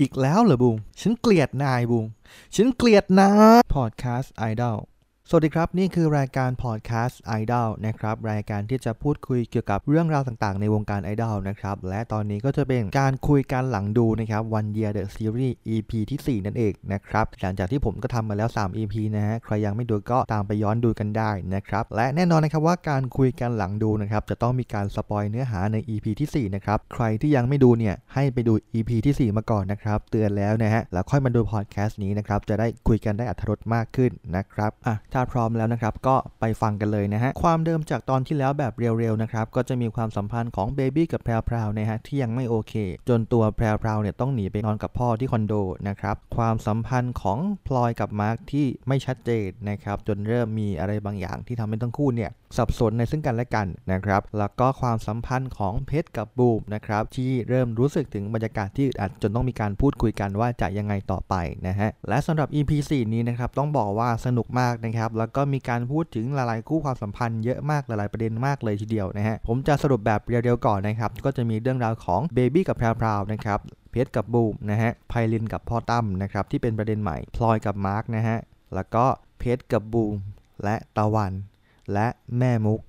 อีกแล้วเหรอบูมฉันเกลียดนายบูมฉันเกลียดนายพอดแคสต์ไอดอลสวัสดีครับนี่คือรายการพอดแคสต์ไอดอลนะครับรายการที่จะพูดคุยเกี่ยวกับเรื่องราวต่างๆในวงการไอดอลนะครับและตอนนี้ก็จะเป็นการคุยกันหลังดูนะครับ One Year The Series EP ที่ 4นั่นเองนะครับหลังจากที่ผมก็ทำมาแล้ว3 EP นะฮะใครยังไม่ดูก็ตามไปย้อนดูกันได้นะครับและแน่นอนนะครับว่าการคุยกันหลังดูนะครับจะต้องมีการสปอยเนื้อหาใน EP ที่ 4นะครับใครที่ยังไม่ดูเนี่ยให้ไปดู EP ที่ 4มาก่อนนะครับเตือนแล้วนะฮะแล้วค่อยมาดูพอดแคสต์นี้นะครับจะได้คุยกันได้อรรถรสมากขึ้นนะครับถ้าพร้อมแล้วนะครับก็ไปฟังกันเลยนะฮะความเดิมจากตอนที่แล้วแบบเร็วๆนะครับก็จะมีความสัมพันธ์ของเบบี้กับแพรวๆนะฮะที่ยังไม่โอเคจนตัวแพรวๆเนี่ยต้องหนีไปนอนกับพ่อที่คอนโดนะครับความสัมพันธ์ของพลอยกับมาร์คที่ไม่ชัดเจนนะครับจนเริ่มมีอะไรบางอย่างที่ทำให้ทั้งคู่เนี่ยสับสนในซึ่งกันและกันนะครับแล้วก็ความสัมพันธ์ของเพชรกับบูมนะครับที่เริ่มรู้สึกถึงบรรยากาศที่อาจจนต้องมีการพูดคุยกันว่าจะยังไงต่อไปนะฮะและสำหรับ EP 4 นี้นะครับต้องบอกว่าสนุกมากนะครับแล้วก็มีการพูดถึงหลายๆคู่ความสัมพันธ์เยอะมากหลายๆประเด็นมากเลยทีเดียวนะฮะผมจะสรุปแบบเร็วๆก่อนนะครับก็จะมีเรื่องราวของเบบี้กับแพรวๆนะครับเพชรกับบูมนะฮะไพลินกับพ่อตั้มนะครับที่เป็นประเด็นใหม่พลอยกับมาร์คนะฮะแล้วก็เพชรกับบูมและตะวันและแม่มุก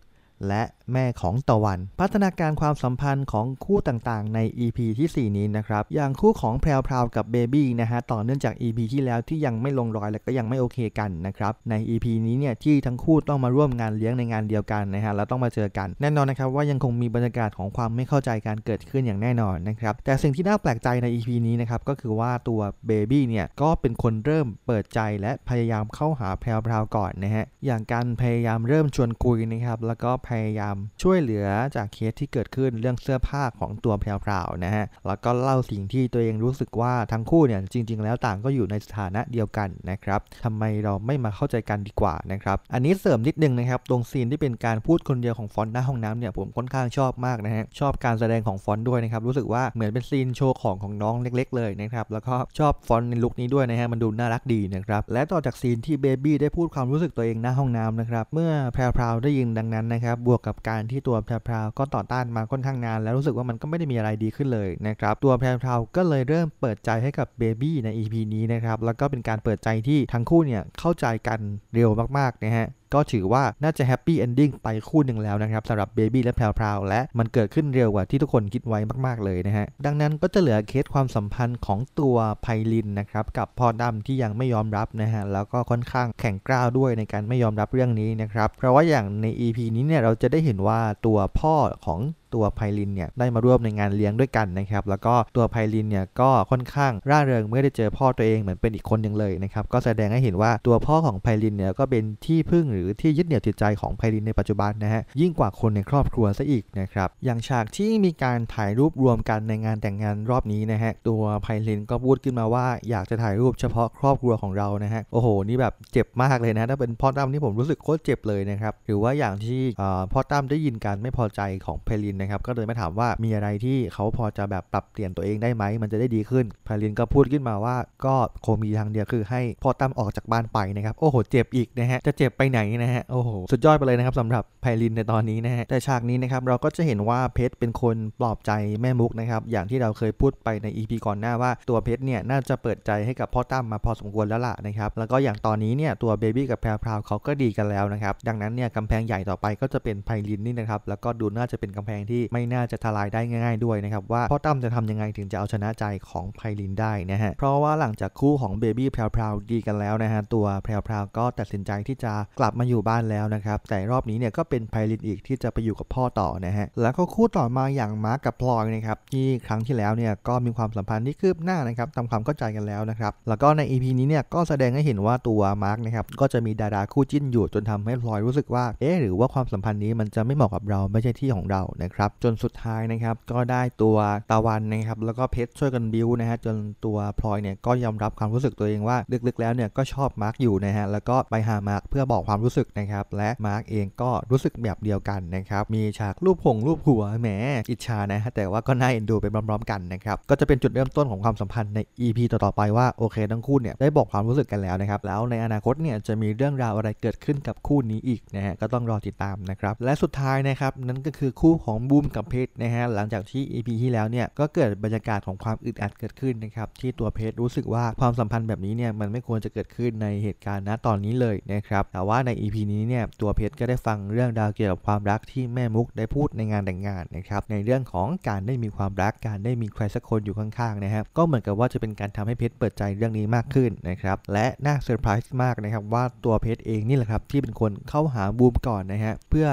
และแม่ของตะวันพัฒนาการความสัมพันธ์ของคู่ต่างๆใน EP ที่ 4 นี้นะครับอย่างคู่ของแพรวๆกับเบบี้นะฮะต่อเนื่องจาก EP ที่แล้วที่ยังไม่ลงรอยและก็ยังไม่โอเคกันนะครับใน EP นี้เนี่ยที่ทั้งคู่ต้องมาร่วมงานเลี้ยงในงานเดียวกันนะฮะแล้วต้องมาเจอกันแน่นอนนะครับว่ายังคงมีบรรยากาศของความไม่เข้าใจการเกิดขึ้นอย่างแน่นอนนะครับแต่สิ่งที่น่าแปลกใจใน EP นี้นะครับก็คือว่าตัวเบบี้เนี่ยก็เป็นคนเริ่มเปิดใจและพยายามเข้าหาแพรวๆก่อนนะฮะอย่างการพยายามเริ่มชวนคุยนะครับแล้วก็พยายามช่วยเหลือจากเคสที่เกิดขึ้นเรื่องเสื้อผ้าของตัวแพรวๆนะฮะแล้วก็เล่าสิ่งที่ตัวเองรู้สึกว่าทั้งคู่เนี่ยจริงๆแล้วต่างก็อยู่ในสถานะเดียวกันนะครับทำไมเราไม่มาเข้าใจกันดีกว่านะครับอันนี้เสริมนิดนึงนะครับตรงซีนที่เป็นการพูดคนเดียวของฟอนต์หน้าห้องน้ำเนี่ยผมค่อนข้างชอบมากนะฮะชอบการแสดงของฟอนต์ด้วยนะครับรู้สึกว่าเหมือนเป็นซีนโชว์ของน้องเล็กๆเลยนะครับแล้วก็ชอบฟอนต์ในลุคนี้ด้วยนะฮะมันดูน่ารักดีนะครับและต่อจากซีนที่เบบี้ได้พูดความรู้สึกตัวเองหน้าห้องน้ำนะครับเมื่อแพรวๆได้ยินดังนั้นนะครับบวกกับการที่ตัวแพรวก็ต่อต้านมาค่อนข้างนานแล้วรู้สึกว่ามันก็ไม่ได้มีอะไรดีขึ้นเลยนะครับตัวแพรวก็เลยเริ่มเปิดใจให้กับเบบี้ใน EP นี้นะครับแล้วก็เป็นการเปิดใจที่ทั้งคู่เนี่ยเข้าใจกันเร็วมากๆนะฮะก็ถือว่าน่าจะแฮปปี้เอนดิ้งไปคู่หนึ่งแล้วนะครับสำหรับเบบี้และแพรวและมันเกิดขึ้นเร็วกว่าที่ทุกคนคิดไว้มากๆเลยนะฮะดังนั้นก็จะเหลือเคสความสัมพันธ์ของตัวไพลินนะครับกับพ่อดำที่ยังไม่ยอมรับนะฮะแล้วก็ค่อนข้างแข็งกร้าวด้วยในการไม่ยอมรับเรื่องนี้นะครับเพราะว่าอย่างใน EP นี้เนี่ยเราจะได้เห็นว่าตัวพ่อของตัวไพลินเนี่ยได้มาร่วมในงานเลี้ยงด้วยกันนะครับแล้วก็ตัวไพลินเนี่ยก็ค่อนข้างร่าเริงเมื่อได้เจอพ่อตัวเองเหมือนเป็นอีกคนหนึ่งเลยนะครับก็แสดงให้เห็นว่าตัวพ่อของไพลินเนี่ยก็เป็นที่พึ่งหรือที่ยึดเหนี่ยวจิตใจของไพลินในปัจจุบันนะฮะยิ่งกว่าคนในครอบครัวซะอีกนะครับอย่างฉากที่มีการถ่ายรูปรวมกันในงานแต่งงานรอบนี้นะฮะตัวไพลินก็พูดขึ้นมาว่าอยากจะถ่ายรูปเฉพาะครอบครัวของเรานะฮะโอ้โหนี่แบบเจ็บมากเลยนะถ้าเป็นพ่อตั้มนี่ผมรู้สึกโคตรเจ็บเลยนะครับหรือว่าอย่างที่พ่อตั้มได้ยินการไม่พอใจของไพลินก็เลยมาถามว่ามีอะไรที่เขาพอจะแบบปรับเปลี่ยนตัวเองได้ไหมมันจะได้ดีขึ้นไพลินก็พูดขึ้นมาว่าก็คงมีทางเดียวคือให้พ่อตั้มออกจากบ้านไปนะครับโอ้โหเจ็บอีกนะฮะจะเจ็บไปไหนนะฮะโอ้โหสุดยอดไปเลยนะครับสำหรับไพลินในตอนนี้นะฮะแต่ฉากนี้นะครับเราก็จะเห็นว่าเพชรเป็นคนปลอบใจแม่มุกนะครับอย่างที่เราเคยพูดไปใน EP ก่อนหน้าว่าตัวเพชรเนี่ยน่าจะเปิดใจให้กับพ่อตั้มมาพอสมควรแล้วล่ะนะครับแล้วก็อย่างตอนนี้เนี่ยตัวเบบี้กับแพรวเขาก็ดีกันแล้วนะครับดังนั้นเนี่ยกำแพงใหญ่ต่อไปก็จะเป็นไพลินนี่นะครับแล้วก็ดูน่าจะเป็นกำแพงที่ไม่น่าจะทลายได้ง่ายๆด้วยนะครับว่าพ่อตั้มจะทำยังไงถึงจะเอาชนะใจของไพลินได้นะฮะเพราะว่าหลังจากคู่ของเบบี้แพรวดีกันแล้วนะฮะตัวแพรวก็ตัดสินใจที่จะกลับมาอยู่บ้านแล้วนะครับแต่รอบนี้เนี่ยก็เป็นไพลินอีกที่จะไปอยู่กับพ่อต่อนะฮะแล้วก็คู่ต่อมาอย่างมาร์คกับพลอยนะครับที่ครั้งที่แล้วเนี่ยก็มีความสัมพันธ์ที่คืบหน้านะครับทำความเข้าใจกันแล้วนะครับแล้วก็ใน EP นี้เนี่ยก็แสดงให้เห็นว่าตัวมาร์คนะครับก็จะมีดาราคู่จิ้นอยู่จนทำให้พลอยรู้สึกว่าเอ๊ะหรือว่าความสัมพันธ์นี้มันจะไม่เหมาะกับเราไม่ใช่ที่ของเรานะครับจนสุดท้ายนะครับก็ได้ตัวตะวันนะครับแล้วก็เพชรช่วยกันบิ้วนะฮะจนตัวพลอยเนี่ยก็ยอมรับความรู้สึกตัวเองว่าลึกๆแล้วเนี่ยก็ชอบมาร์คอยู่นะฮะแล้วก็ไปหามาร์คเพื่อบอกความรู้สึกนะครับและมาร์คเองก็รู้สึกแบบเดียวกันนะครับมีฉากรูปหัวแหมอิจฉานะฮะแต่ว่าก็น่าเอ็นดูไปพร้อมๆกันนะครับก็จะเป็นจุดเริ่มต้นของความสัมพันธ์ใน EP ต่อๆไปว่าโอเคทั้งคู่เนี่ยได้บอกความรู้สึกกันแล้วนะครับแล้วในอนาคตเนี่ยจะมีเรื่องราวอะไรเกิดขึ้นกับคู่นี้อีกนะฮะก็ต้องรอติดตามนะครับและสุดท้ายนะครับนั่นก็คือคู่ของ บูมกับเพชรนะฮะหลังจากที่ EP ที่แล้วเนี่ยก็เกิดบรรยากาศของความอึดอัดเกิดขึ้นนะครับที่ตัวเพชรรู้สึกว่าความสัมพันธ์แบบนี้เนี่ยมันไม่ควรจะเกิดขึ้นในเหตุการณ์ณตอนนี้เลยนะครับแต่ว่าใน EP นี้เนี่ยตัวเพชรก็ได้ฟังเรื่องราวเกี่ยวกับความรักที่แม่มุกได้พูดในงานแต่งงานนะครับในเรื่องของการได้มีความรักการได้มีใครสักคนอยู่ข้างๆนะครับก็เหมือนกับว่าจะเป็นการทำให้เพชรเปิดใจเรื่องนี้มากขึ้นนะครับและน่าเซอร์ไพรส์มากนะครับว่าตัวเพชรเองนี่แหละครับที่เป็นคนเข้าหาบูมก่อนนะฮะเพื่อ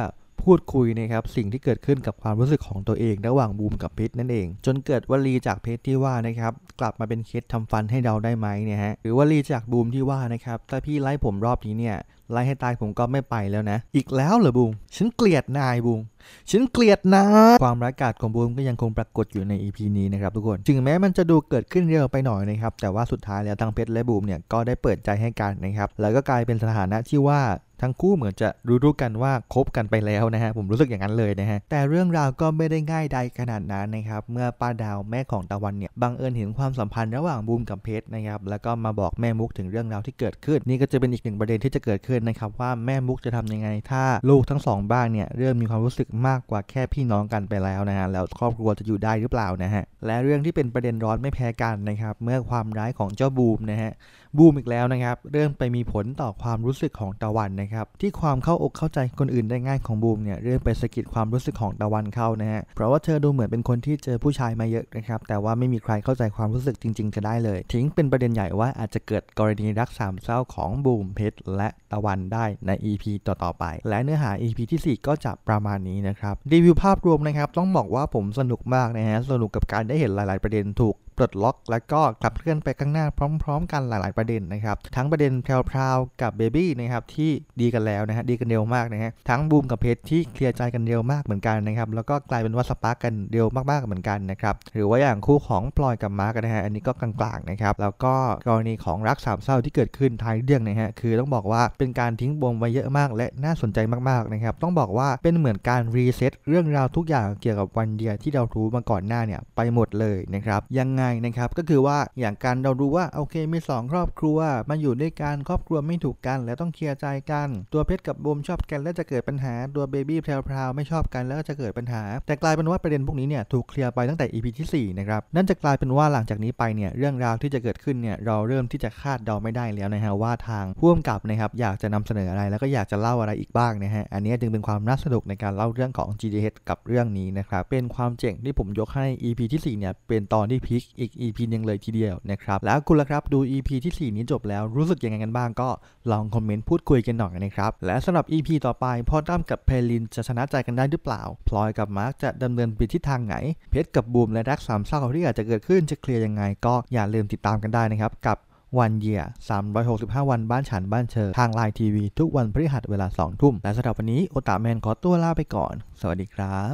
พูดคุยนะครับสิ่งที่เกิดขึ้นกับความรู้สึกของตัวเองระหว่างบูมกับเพชรนั่นเองจนเกิดวลีจากเพชรที่ว่านะครับกลับมาเป็นเคสทำฟันให้เราได้ไหมเนี่ยฮะหรือวลีจากบูมที่ว่านะครับถ้าพี่ไล่ผมรอบนี้เนี่ยไล่ให้ตายผมก็ไม่ไปแล้วนะอีกแล้วเหรอบูมฉันเกลียดนายบูมฉันเกลียดนะความร้ายกาจของบูมก็ยังคงปรากฏอยู่ใน EP นี้นะครับทุกคนถึงแม้มันจะดูเกิดขึ้นเร็วไปหน่อยนะครับแต่ว่าสุดท้ายแล้วทั้งเพชรและบูมเนี่ยก็ได้เปิดใจให้กันนะครับแล้วก็กลายเป็นสถานะที่ว่าทั้งคู่เหมือนจะรู้กันว่าคบกันไปแล้วนะฮะผมรู้สึกอย่างนั้นเลยนะฮะแต่เรื่องราวก็ไม่ได้ง่ายใดขนาดนั้นนะครับเมื่อป้าดาวแม่ของตะวันเนี่ยบังเอิญเห็นความสัมพันธ์ระหว่างบูมกับเพชรนะครับแล้วก็มาบอกแม่มุกถึงเรื่องราวที่เกิดขึ้นนี่ก็จะเป็นอีกหนึ่งประเด็นที่จะเกิดขึ้นนะครับว่าแม่มุกจะทำยังไงถ้าลูกทั้งสองบ้านเนี่ยเริ่มมีความรู้สึกมากกว่าแค่พี่น้องกันไปแล้วนะฮะแล้วครอบครัวจะอยู่ได้หรือเปล่านะฮะและเรื่องที่เป็นประเด็นร้อนไม่แพ้กันนะครับเมื่อความร้ายของเจ้าบูมนะฮะบูมอีกแล้วนะครับเริ่มไปมีผลต่อความรู้สึกของตะวันนะครับที่ความเข้าอกเข้าใจคนอื่นได้ง่ายของบูมเนี่ยเริ่มไปสะกิดความรู้สึกของตะวันเข้านะฮะเพราะว่าเธอดูเหมือนเป็นคนที่เจอผู้ชายมาเยอะนะครับแต่ว่าไม่มีใครเข้าใจความรู้สึกจริงๆก็ได้เลยทิ้งเป็นประเด็นใหญ่ว่าอาจจะเกิดกรณีรักสามเศร้าของบูมเพชรและตะวันได้ใน EP ต่อๆไปและเนื้อหา EP ที่4ก็จะประมาณนี้นะครับรีวิวภาพรวมนะครับต้องบอกว่าผมสนุกมากนะฮะสนุกกับการได้เห็นหลายๆประเด็นถูกปลดล็อกและก็ขับเคลื่อนไปข้างหน้าพร้อมๆกันหลายๆประเด็นนะครับทั้งประเด็นแพรวๆกับเบบี้นะครับที่ดีกันแล้วนะฮะดีกันเร็วมากนะฮะทั้งบูมกับเพชรที่เคลียร์ใจกันเร็วมากเหมือนกันนะครับแล้วก็กลายเป็นว่าสปาร์กกันเร็วมากๆเหมือนกันนะครับหรือว่าอย่างคู่ของพลอยกับมาร์กนะฮะอันนี้ก็กลางๆนะครับแล้วก็กรณีของรักสามเศร้าที่เกิดขึ้นท้ายเรื่องนะฮะคือต้องบอกว่าเป็นการทิ้งบมไว้เยอะมากและน่าสนใจมากๆนะครับต้องบอกว่าเป็นเหมือนการรีเซ็ตเรื่องราวทุกอย่างเกี่ยวกับวันเดียที่เรารู้มาก่อนหน้าเนี่ยไปหมดเลยนะครับยังไงนะครับก็คือว่าอย่างการเรารู้ว่าโอเคมี2ครอบครัวมาอยู่ด้วยกันครอบครัวไม่ถูกกันแล้วต้องเคลียร์ใจกันตัวเพชรกับบูมชอบกันแล้วจะเกิดปัญหาตัวเบบี้แพรวๆไม่ชอบกันแล้วก็จะเกิดปัญหาแต่กลายเป็นว่าประเด็นพวกนี้เนี่ยถูกเคลียร์ไปตั้งแต่ EP ที่4นะครับนั่นจะกลายเป็นว่าหลังจากนี้ไปเนี่ยเรื่องราวที่จะเกิดขึ้นเนี่ยเราเริ่มที่จะคาดเดาไม่ได้แล้วนะฮะว่าทางผู้กำกับนะครับอยากจะนำเสนออะไรแล้วก็อยากจะเล่าอะไรอีกบ้างนะฮะอันนี้จึงเป็นความน่าสนุกในการเล่าเรื่องของ GDH กับเรื่องนี้นะครับเป็นความเจ๋งที่ผมยกให้ EP ที่4เนี่ยเป็นตอนที่พีคอีก EP นึงเลยทีเดียวนะครับแล้วคุณล่ะครับดู EP ที่4นี้จบแล้วรู้สึกยังไงกันบ้างก็ลองคอมเมนต์พูดคุยกันหน่อยนะครับและสำหรับ EP ต่อไปพ่อตั้มกับเพลินจะชนะใจกันได้หรือเปล่าพลอยกับมาร์กจะดำเนินไปทิศทางไหนเพชรกับบูมและรักสามเศร้าที่อาจจะเกิดขึ้นจะเคลียร์ยังไงก็อย่าลืมติดตามกันได้นะครับกับวันเยีย365 วันบ้านฉันบ้านเธอทางไลน์ทีวีทุกวันพฤหัสเวลา 20:00 น.และสำหรับวันนี้โอตาแมนขอตัวลาไปก่อนสวัสดีครับ